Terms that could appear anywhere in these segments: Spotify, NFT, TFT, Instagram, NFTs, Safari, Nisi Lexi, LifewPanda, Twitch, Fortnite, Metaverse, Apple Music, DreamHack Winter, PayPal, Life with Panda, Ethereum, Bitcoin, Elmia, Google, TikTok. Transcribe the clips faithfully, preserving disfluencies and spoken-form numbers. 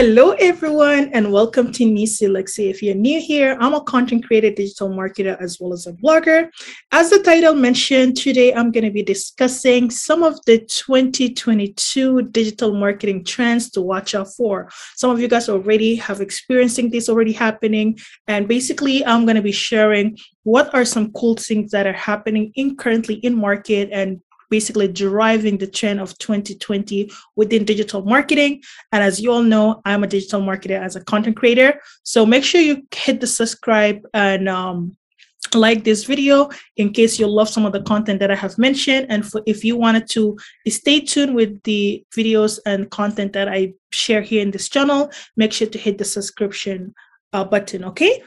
Hello, everyone, and welcome to Nisi Lexi. If you're new here, I'm a content creator, digital marketer, as well as a blogger. As the title mentioned, today I'm going to be discussing some of the twenty twenty-two digital marketing trends to watch out for. Some of you guys already have experiencing this already happening, and basically I'm going to be sharing what are some cool things that are happening in currently in market and basically deriving the trend of twenty twenty within digital marketing. And as you all know, I'm a digital marketer as a content creator. So make sure you hit the subscribe and um, like this video in case you love some of the content that I have mentioned. And for, if you wanted to stay tuned with the videos and content that I share here in this channel, make sure to hit the subscription uh, button, okay?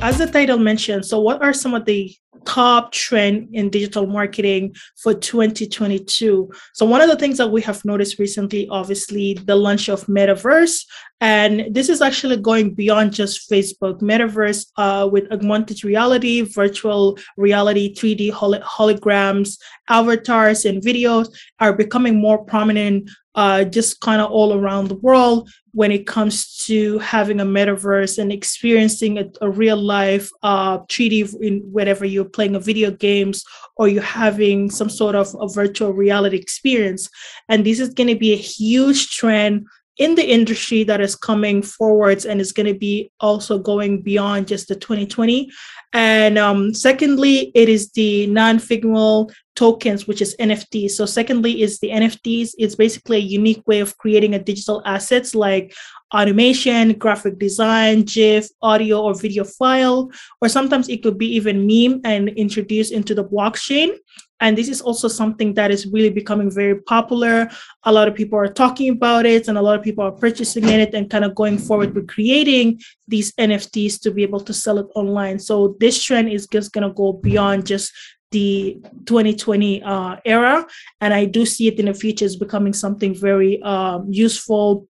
As the title mentioned, so what are some of the top trend in digital marketing for twenty twenty-two? So one of the things that we have noticed recently, obviously, the launch of Metaverse, and this is actually going beyond just Facebook. Metaverse uh, with augmented reality, virtual reality, three D hol holograms, avatars, and videos are becoming more prominent Uh, just kind of all around the world when it comes to having a metaverse and experiencing a, a real life uh, three D in whatever you're playing a video games or you're having some sort of a virtual reality experience. And this is going to be a huge trend in the industry that is coming forwards and is going to be also going beyond just the twenty twenty. And um, secondly, it is the non-fungible tokens, which is N F Ts. So secondly is the N F Ts. It's basically a unique way of creating a digital assets like animation, graphic design, GIF, audio or video file, or sometimes it could be even meme and introduced into the blockchain. And this is also something that is really becoming very popular. A lot of people are talking about it and a lot of people are purchasing it and kind of going forward with creating these N F Ts to be able to sell it online. So this trend is just going to go beyond just the twenty twenty uh, era. And I do see it in the future as becoming something very um, useful,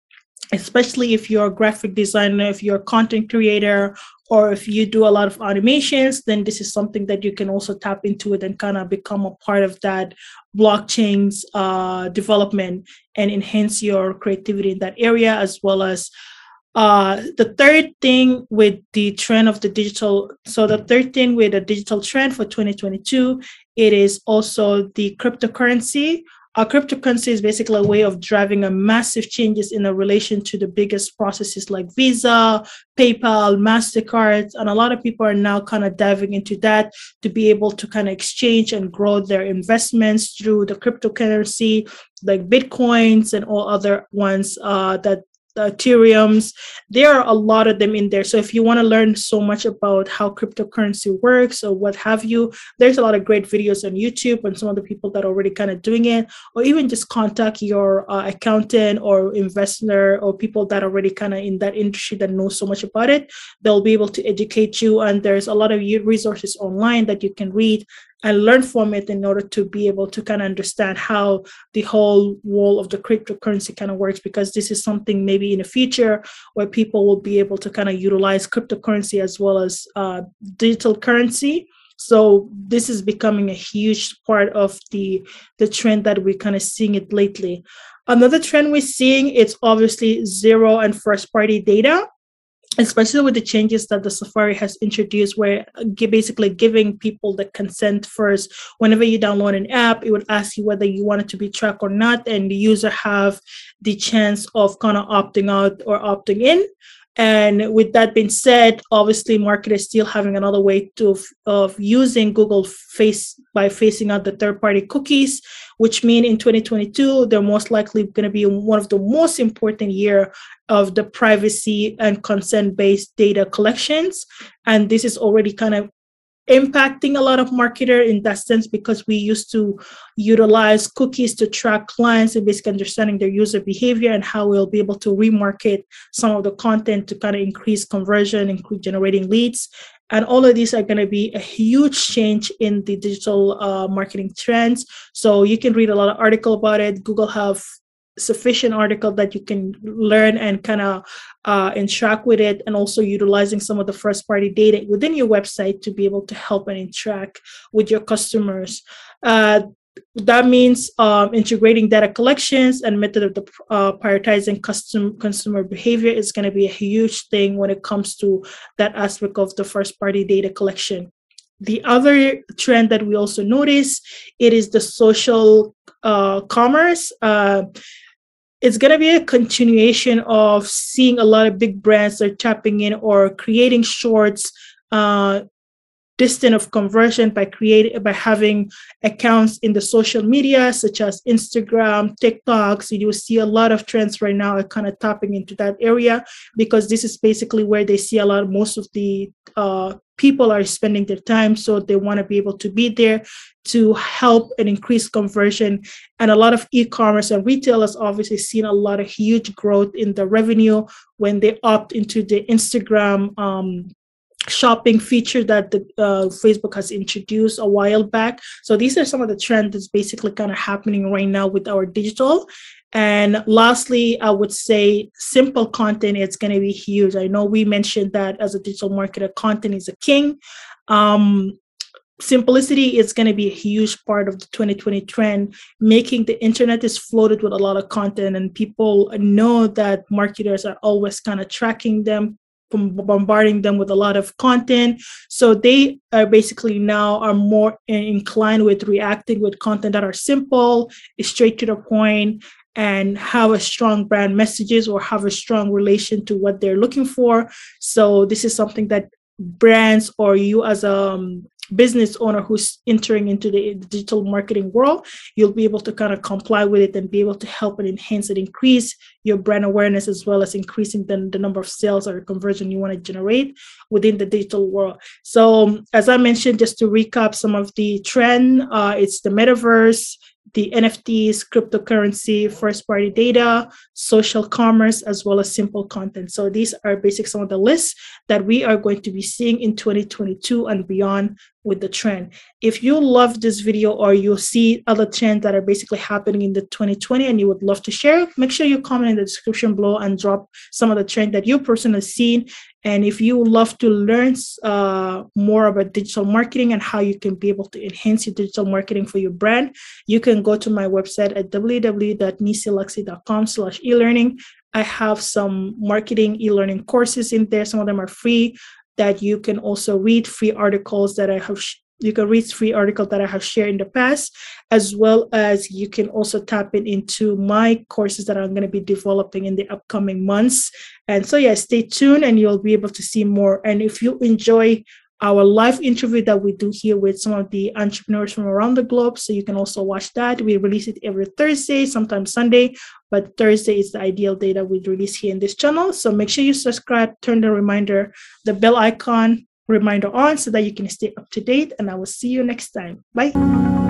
especially if you're a graphic designer, if you're a content creator, or if you do a lot of automations, then this is something that you can also tap into it and kind of become a part of that blockchain's uh, development and enhance your creativity in that area. As well as uh, the third thing with the trend of the digital, so the third thing with the digital trend for twenty twenty-two, it is also the cryptocurrency. Uh, cryptocurrency is basically a way of driving a massive changes in a relation to the biggest processes like Visa, PayPal, MasterCard, and a lot of people are now kind of diving into that to be able to kind of exchange and grow their investments through the cryptocurrency like Bitcoins and all other ones uh, that the Ethereums. There are a lot of them in there. So if you want to learn so much about how cryptocurrency works or what have you, there's a lot of great videos on YouTube and some of the people that are already kind of doing it, or even just contact your uh, accountant or investor or people that are already kind of in that industry that know so much about it. They'll be able to educate you. And there's a lot of resources online that you can read and learn from it in order to be able to kind of understand how the whole world of the cryptocurrency kind of works, because this is something maybe in the future where people will be able to kind of utilize cryptocurrency as well as uh, digital currency. So this is becoming a huge part of the, the trend that we're kind of seeing it lately. Another trend we're seeing, it's obviously zero and first party data, especially with the changes that the Safari has introduced, where basically giving people the consent first. Whenever you download an app, it would ask you whether you want it to be tracked or not, and the user have the chance of kind of opting out or opting in. And with that being said, obviously marketers still having another way to of using Google Face by phasing out the third-party cookies, which mean in twenty twenty-two, they're most likely going to be one of the most important year of the privacy and consent-based data collections. And this is already kind of impacting a lot of marketers in that sense, because we used to utilize cookies to track clients and basically understanding their user behavior and how we'll be able to remarket some of the content to kind of increase conversion, increase generating leads. And all of these are going to be a huge change in the digital uh, marketing trends. So you can read a lot of articles about it. Google have sufficient article that you can learn and kind of uh, interact with it, and also utilizing some of the first party data within your website to be able to help and interact with your customers. Uh, that means um, integrating data collections and method of the, uh, prioritizing custom consumer behavior is going to be a huge thing when it comes to that aspect of the first party data collection. The other trend that we also notice, it is the social uh, commerce. Uh, it's going to be a continuation of seeing a lot of big brands that are tapping in or creating shorts uh, distant of conversion by creating by having accounts in the social media such as Instagram, TikTok. So you see a lot of trends right now are kind of tapping into that area, because this is basically where they see a lot of most of the uh, people are spending their time. So they want to be able to be there to help and increase conversion. And a lot of e-commerce and retail has obviously seen a lot of huge growth in the revenue when they opt into the Instagram um, shopping feature that the uh, Facebook has introduced a while back. So these are some of the trends that's basically kind of happening right now with our digital. And lastly, I would say simple content is going to be huge. I know we mentioned that as a digital marketer, content is a king. Um, Simplicity is going to be a huge part of the twenty twenty trend, making the internet is flooded with a lot of content, and people know that marketers are always kind of tracking them, bombarding them with a lot of content. So they are basically now are more inclined with reacting with content that are simple, straight to the point, and have a strong brand messages or have a strong relation to what they're looking for. So this is something that brands or you as a um, business owner who's entering into the digital marketing world, you'll be able to kind of comply with it and be able to help and enhance and increase your brand awareness, as well as increasing the, the number of sales or conversion you want to generate within the digital world. So as I mentioned, just to recap some of the trend, uh, it's the metaverse, the N F Ts, cryptocurrency, first party data, social commerce, as well as simple content. So these are basically some of the lists that we are going to be seeing in twenty twenty-two and beyond with the trend. If you love this video or you see other trends that are basically happening in the twenty twenty and you would love to share, make sure you comment in the description below and drop some of the trends that you personally seen. And if you would love to learn uh, more about digital marketing and how you can be able to enhance your digital marketing for your brand, you can go to my website at w w w dot nisi lexi dot com slash e learning. I have some marketing e-learning courses in there. Some of them are free that you can also read, free articles that I have sh you can read free articles that I have shared in the past, as well as you can also tap in into my courses that I'm going to be developing in the upcoming months. And so yeah, stay tuned and you'll be able to see more. And if you enjoy our live interview that we do here with some of the entrepreneurs from around the globe, so you can also watch that. We release it every Thursday, sometimes Sunday, but Thursday is the ideal day that we release here in this channel. So make sure you subscribe, turn the reminder, the bell icon reminder on, so that you can stay up to date. And I will see you next time. Bye.